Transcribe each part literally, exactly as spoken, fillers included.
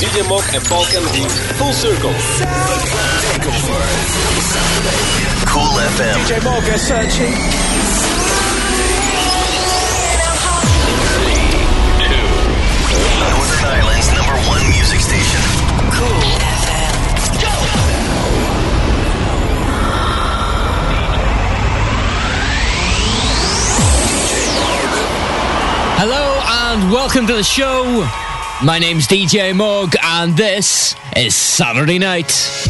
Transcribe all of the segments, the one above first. D J Mog en Paul Kennedy. Full Circle. Takeover. Cool F M. D J Mog is searching. three, two, one. North Island's number one music station. Cool F M. Go! Hello and welcome to the show. My name's D J Mog, and this is Saturday Night.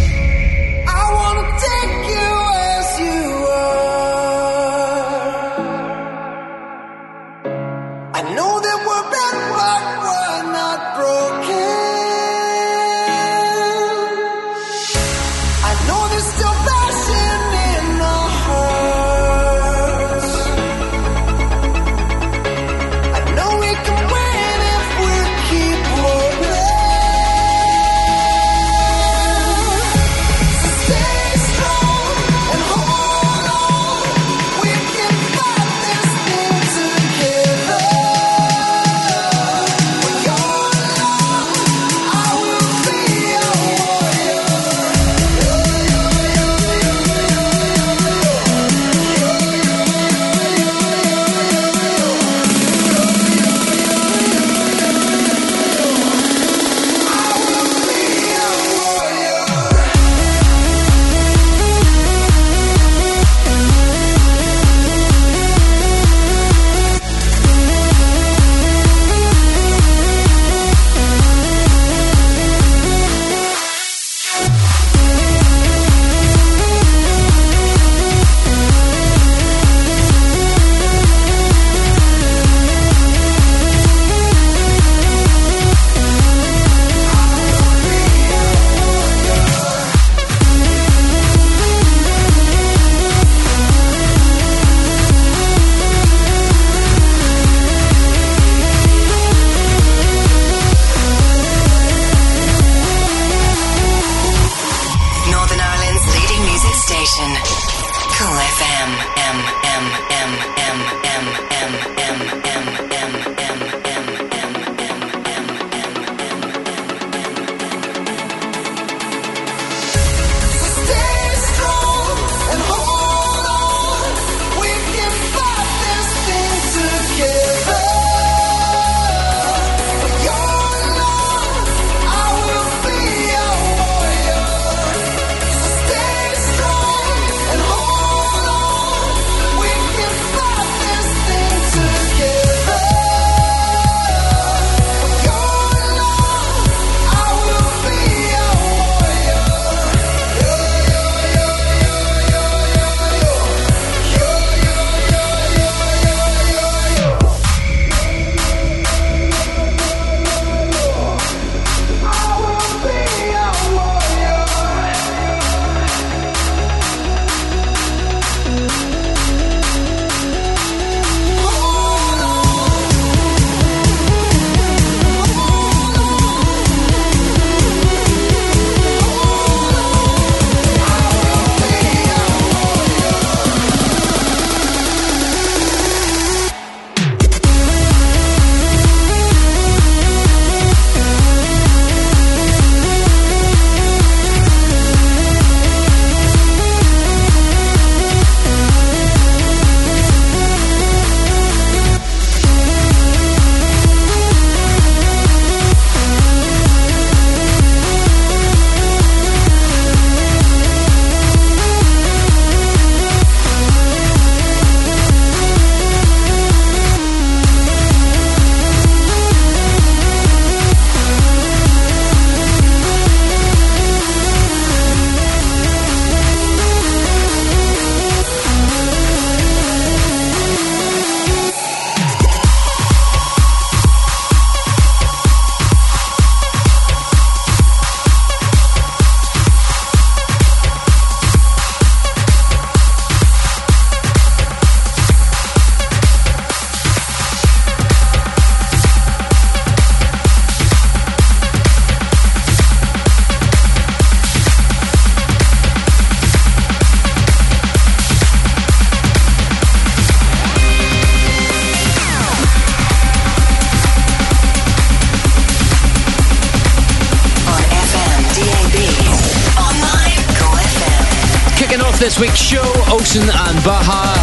this week's show, Ocean and Baha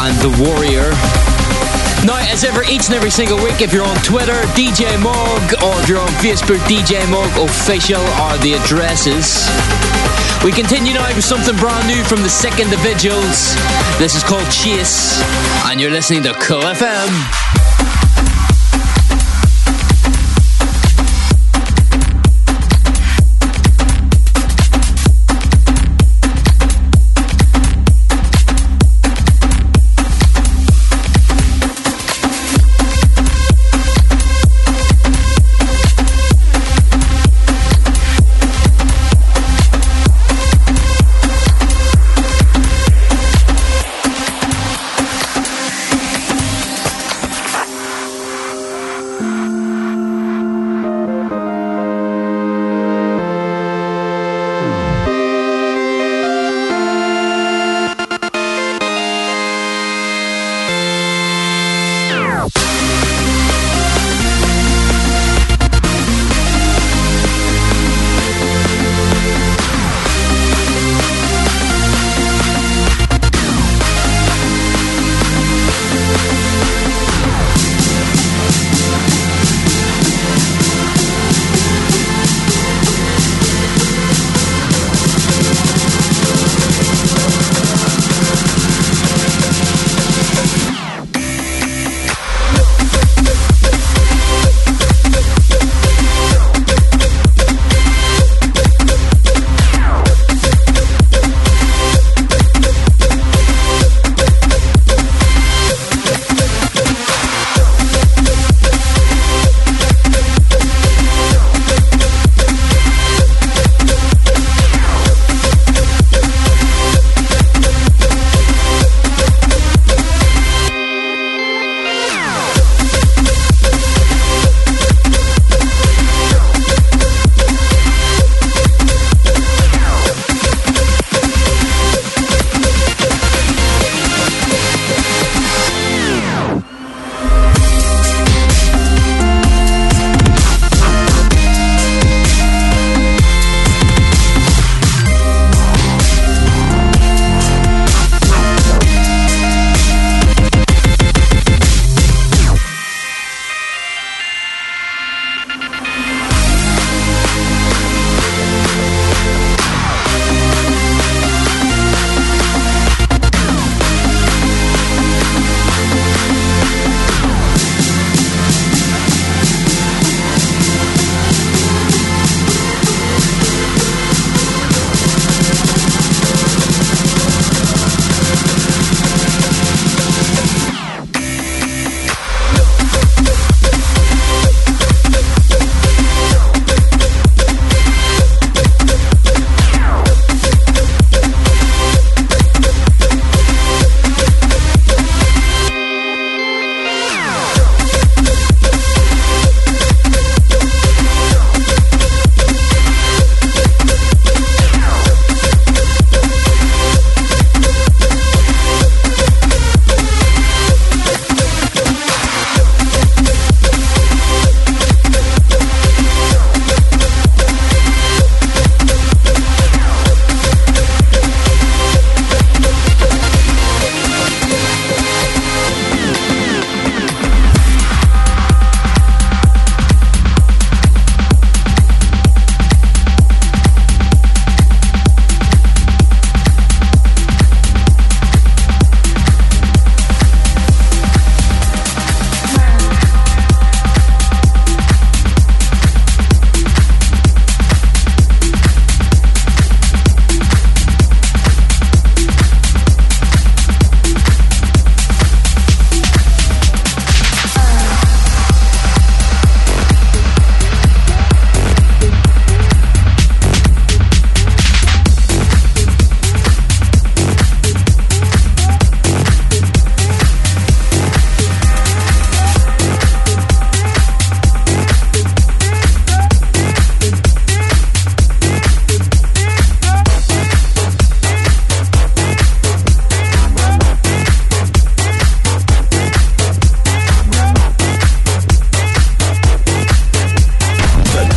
and The Warrior. Now, as ever, each and every single week, if you're on Twitter, D J Mog, or if you're on Facebook, D J Mog Official are the addresses. We continue now with something brand new from the Sick Individuals. This is called Chase, and you're listening to Cool F M.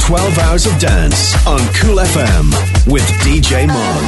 twelve hours of dance on Cool F M with D J Mog.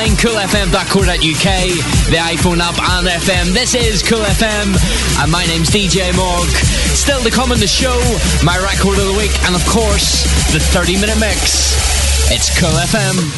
online, cool f m dot co dot u k, the iPhone app and F M. This is Cool F M, and my name's D J Mog. Still to come on the show, my record of the week, and of course, the thirty-minute mix. It's Cool F M.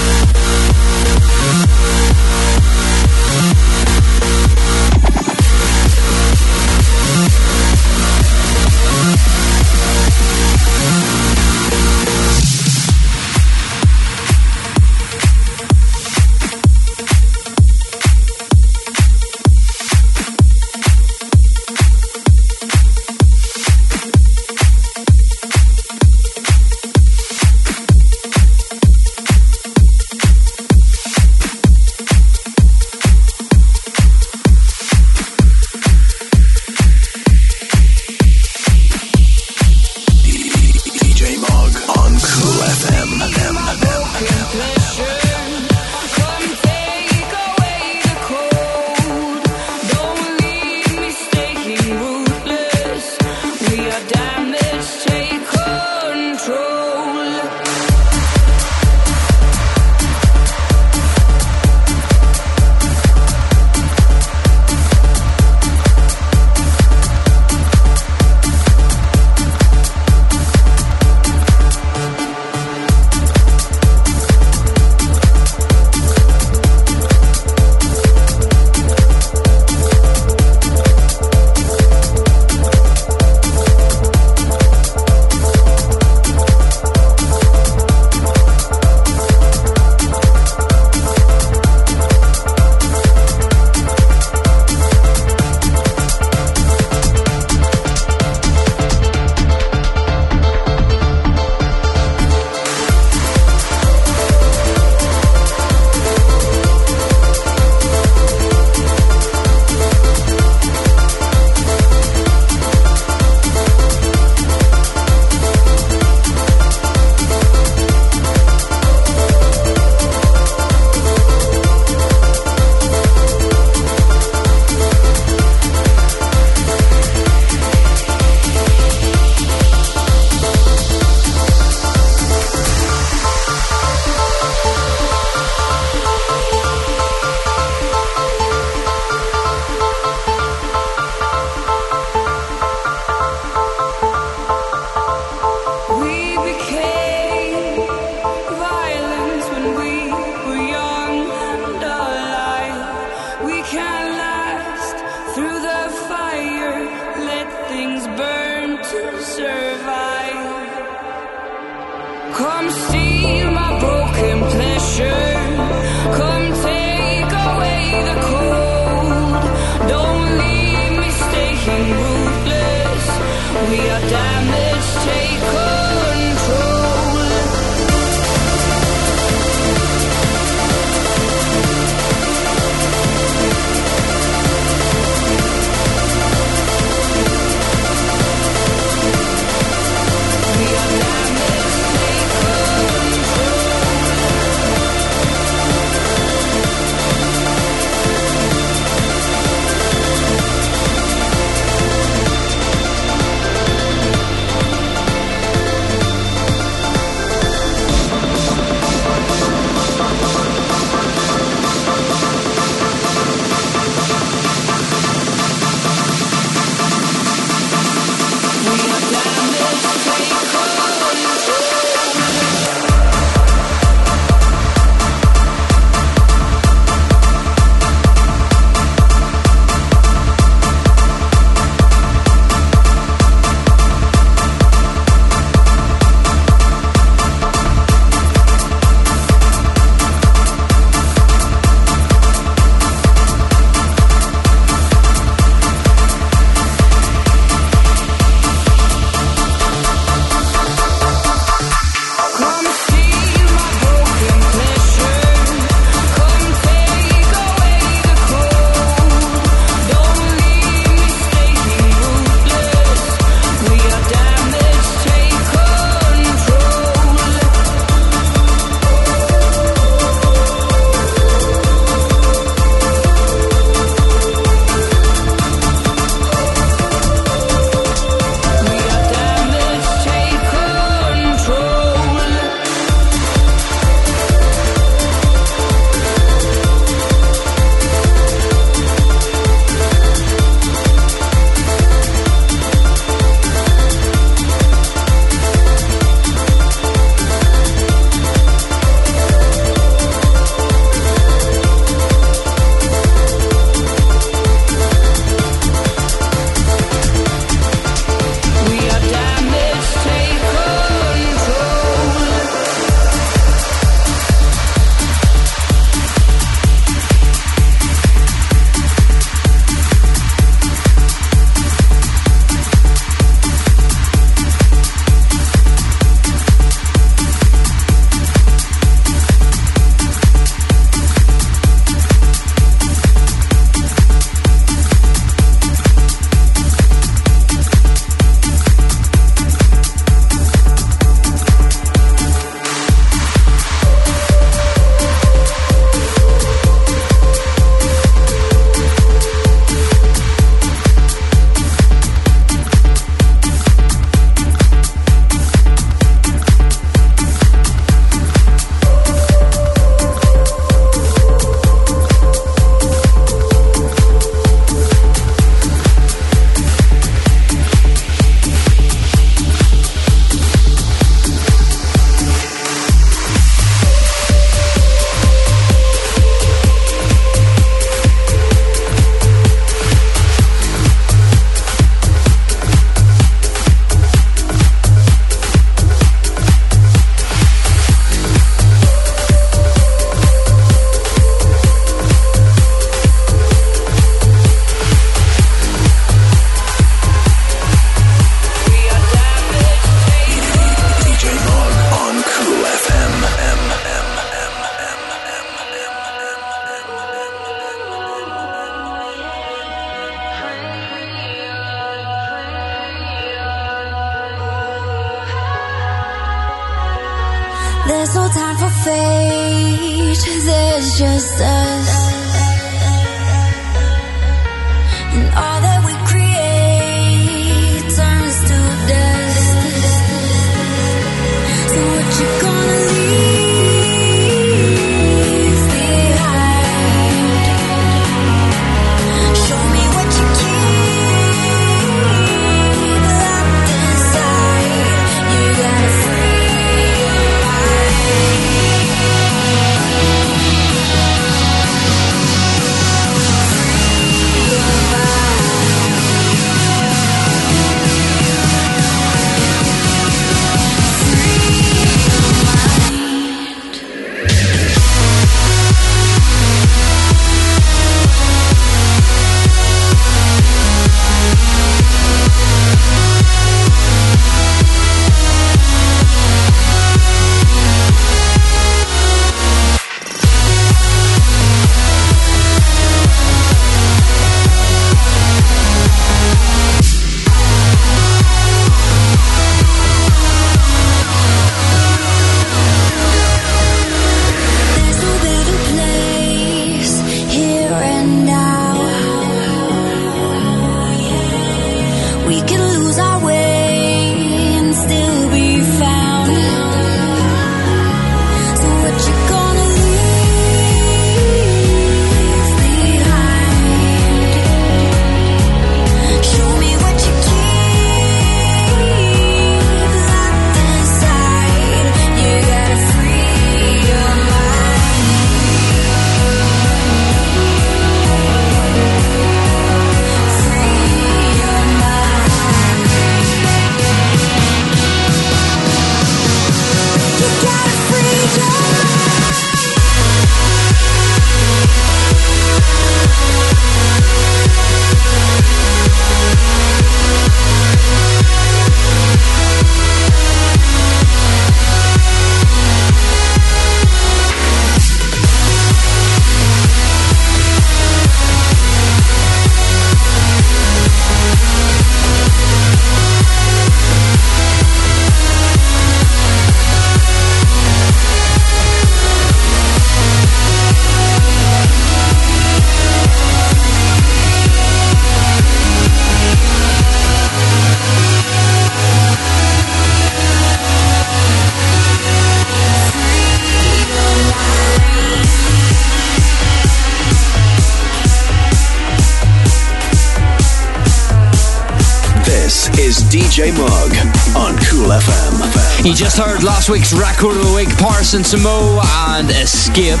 This is D J Mog on Cool F M. You just heard last week's Record of the Week, Parson Samo and Escape.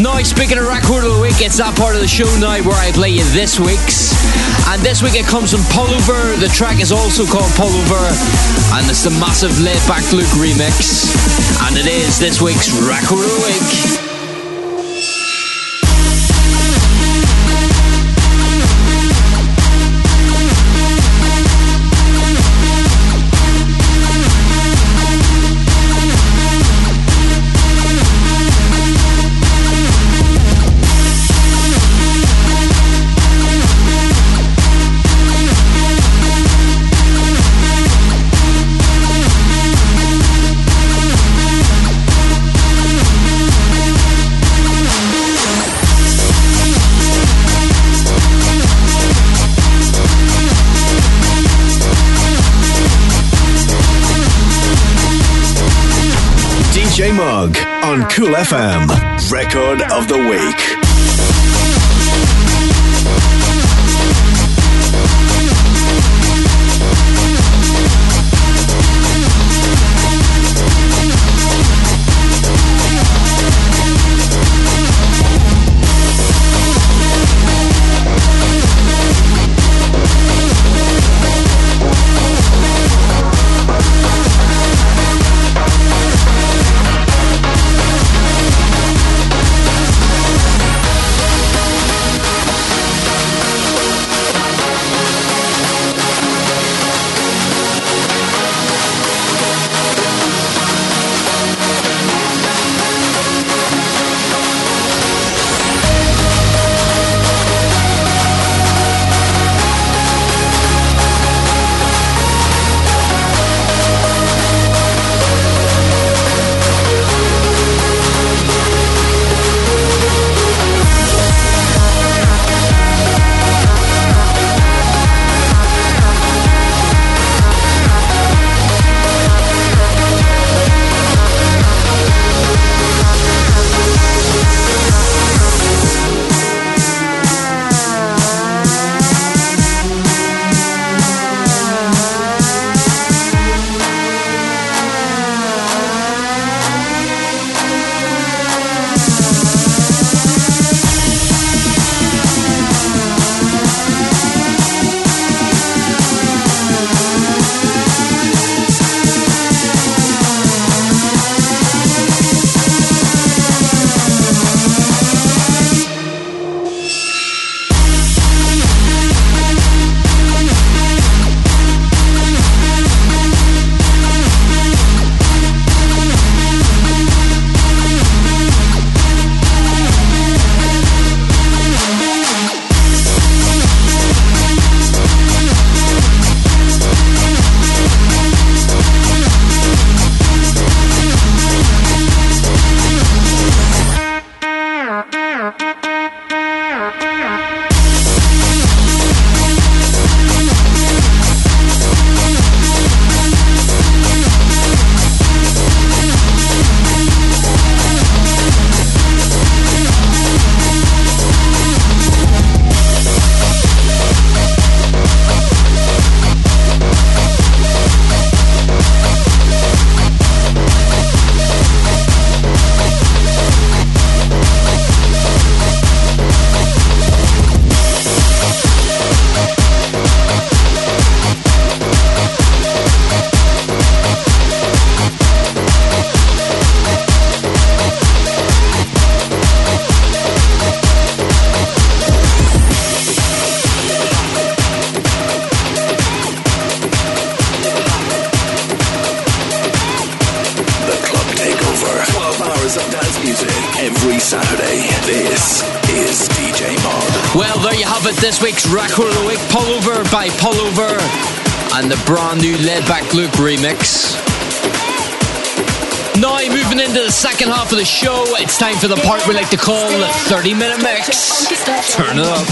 Now, speaking of Record of the Week, it's that part of the show now where I play you this week's. And this week it comes from Pullover. The track is also called Pullover, and it's the massive Laid Back Luke remix. And it is this week's Record of the Week. D J Mog on Cool F M. Record of the Week. Record of the Week, Pullover by Pullover, and the brand new Laid Back Luke remix. Now moving into the second half of the show, it's time for the part we like to call thirty minute Mix. Turn it up.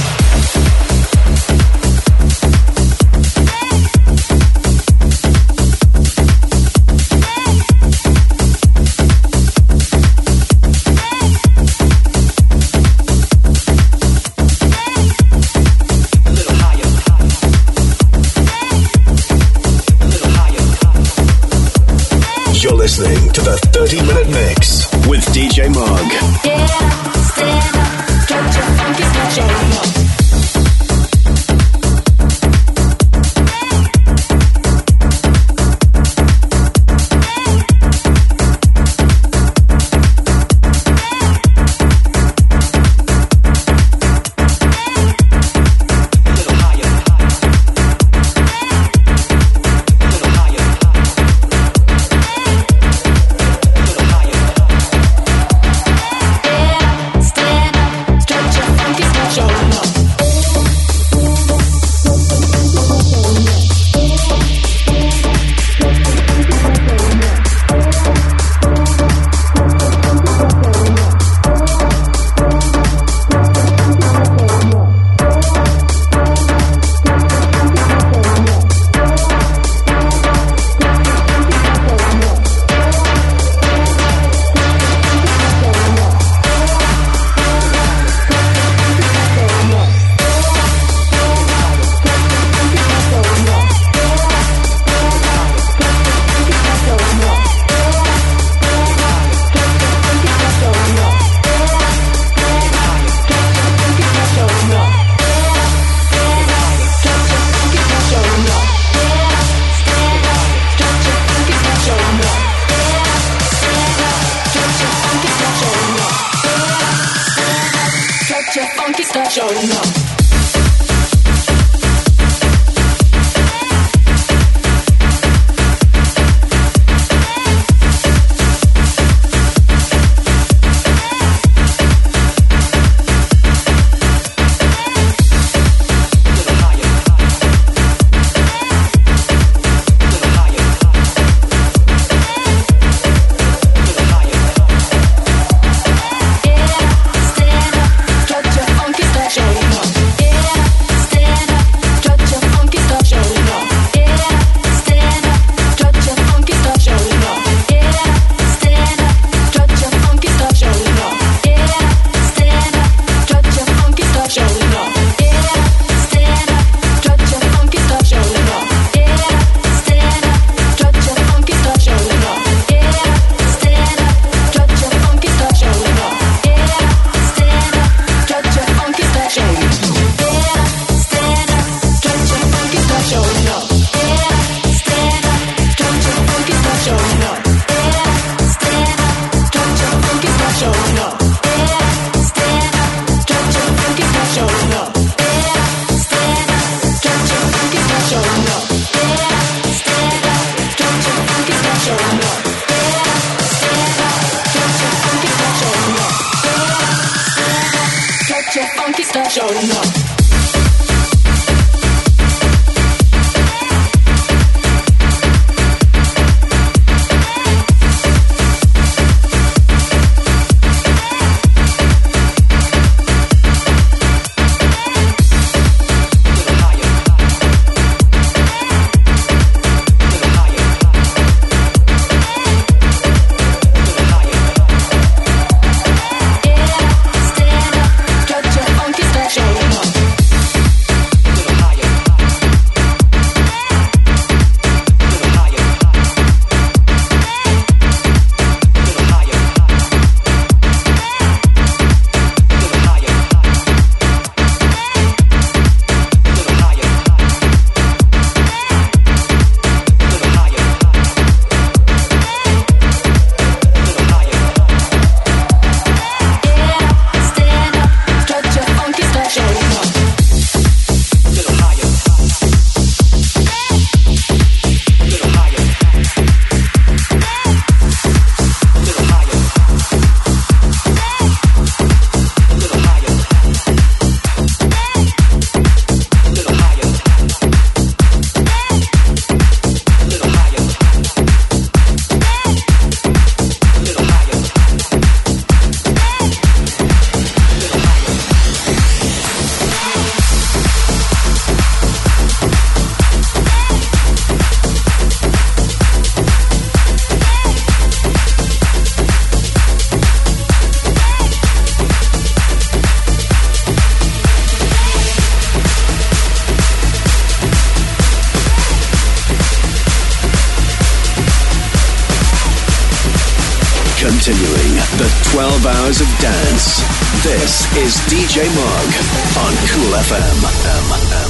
showing up. D J Mog on Cool F M. Um, um, um, um, um.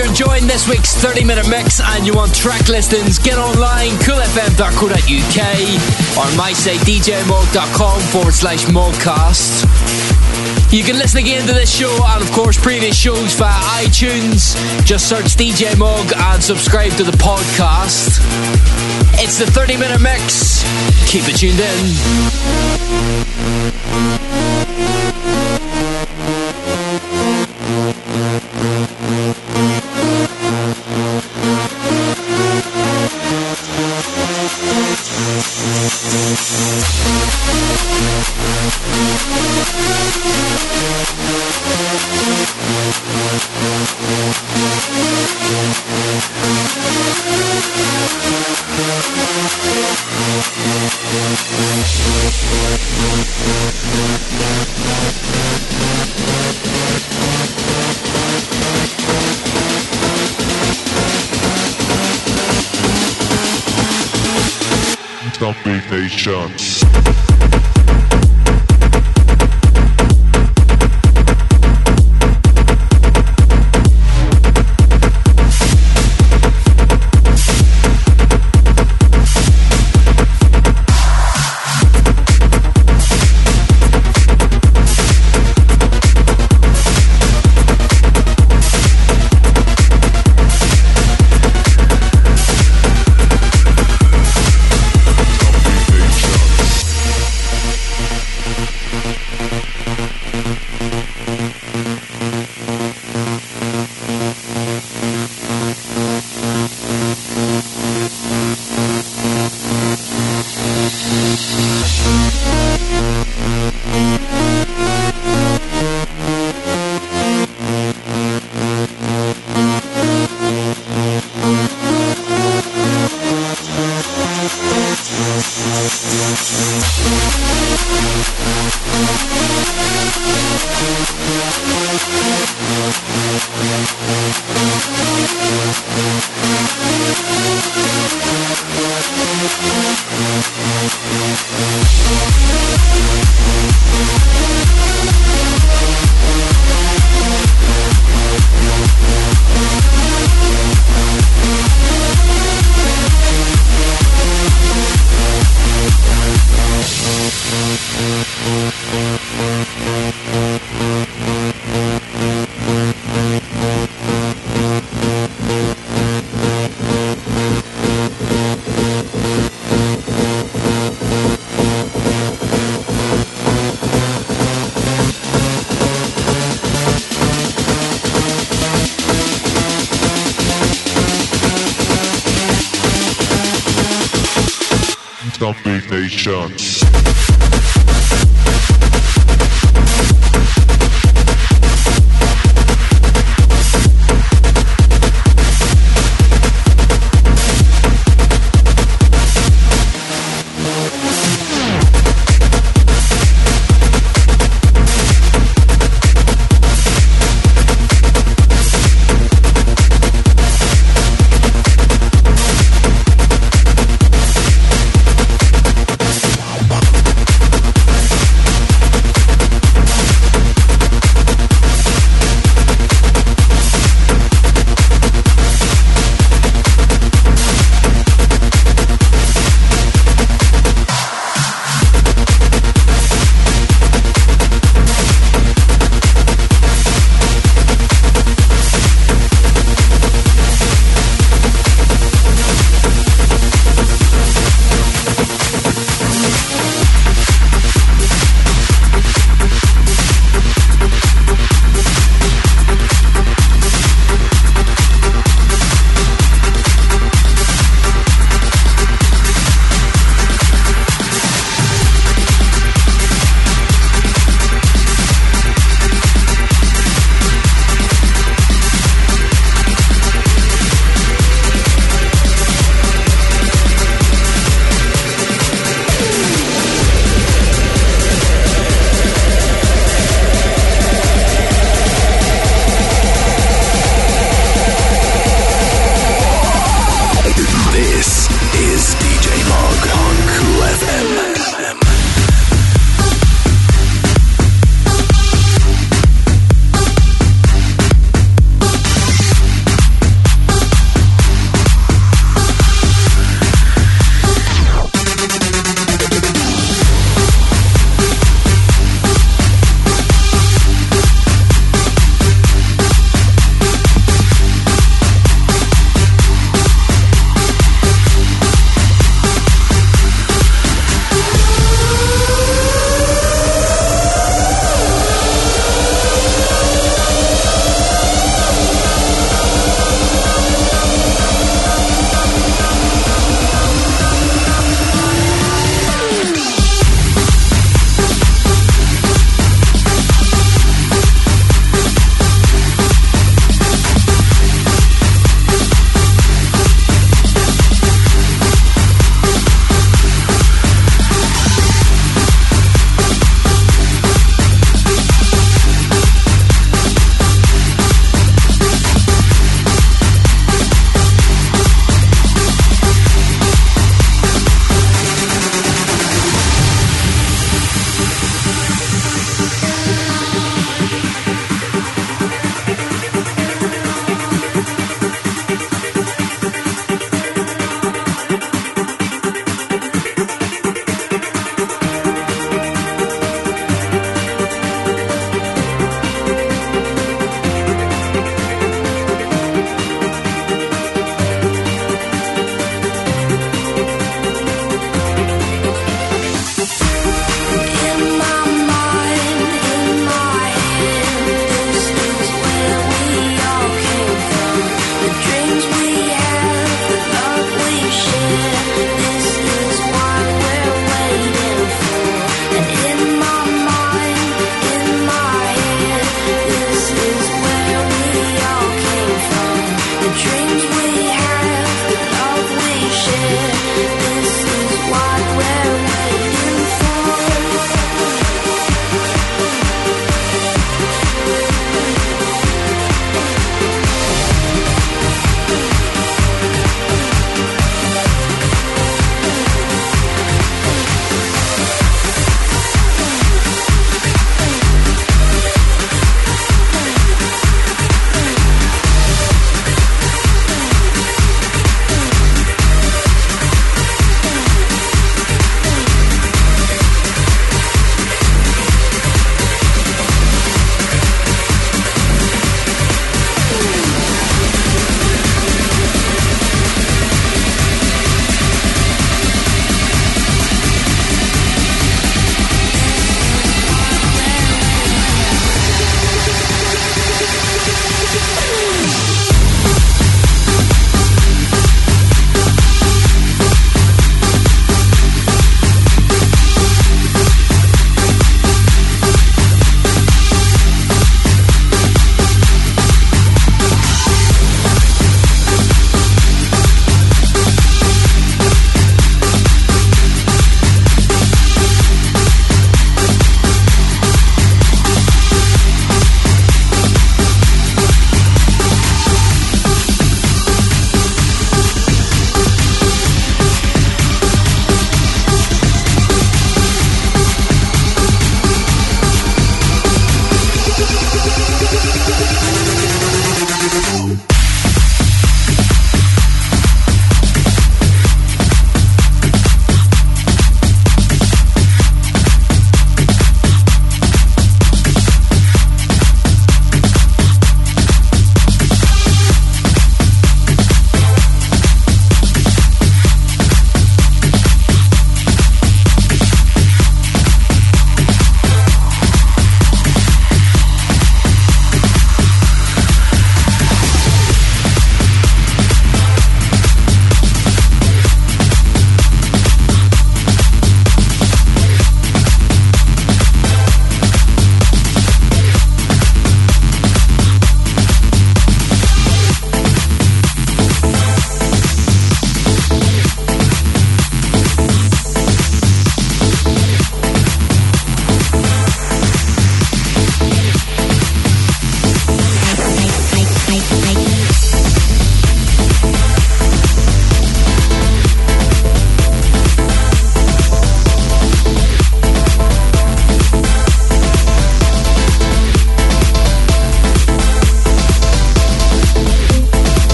you're enjoying this week's thirty minute mix and you want track listings, get online, cool f m dot co dot u k, or my site, d j mog dot com forward slash mogcast. You can listen again to this show and, of course, previous shows via iTunes. Just search D J Mog and subscribe to the podcast. It's the thirty minute mix. Keep it tuned in. Shots. Shots.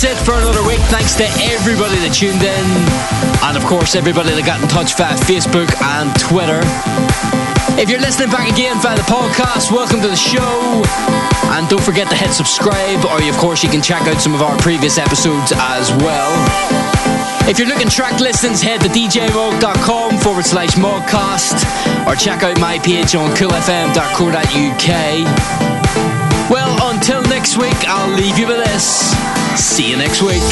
that's it for another week. Thanks to everybody that tuned in, and of course everybody that got in touch via Facebook and Twitter. If you're listening back again via the podcast, welcome to the show. And don't forget to hit subscribe, or of course you can check out some of our previous episodes as well. If you're looking track listings, head to djmog.com forward slash mogcast, or check out my page on cool f m dot co dot u k. Well, until next week, I'll leave you with this. See you next week.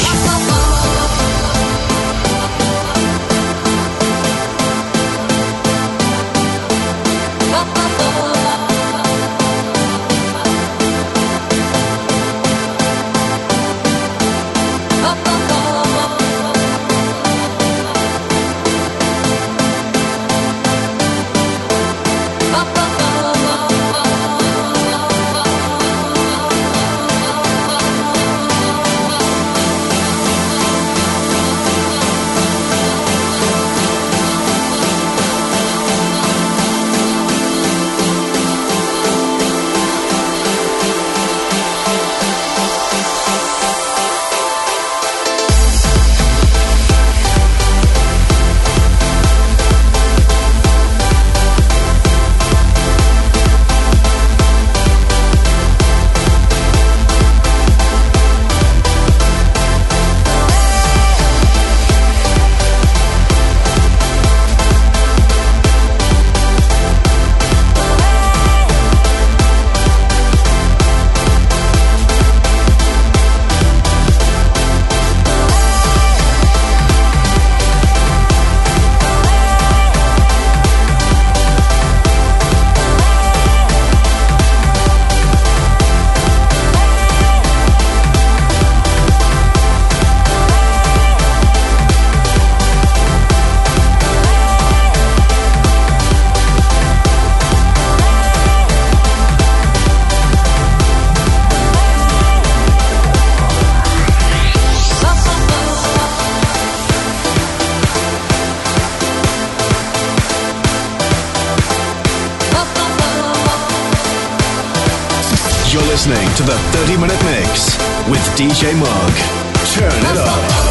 To the thirty minute mix with D J Mog. Turn it up.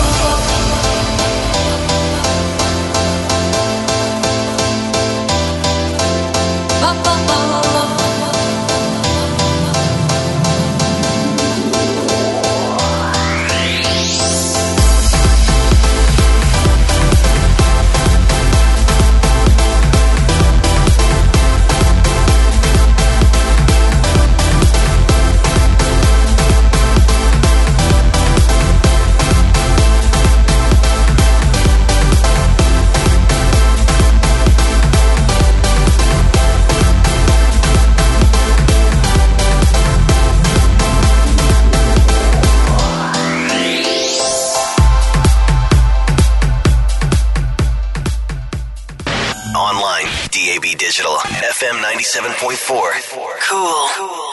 Online, D A B digital, F M ninety-seven point four. Cool. Cool.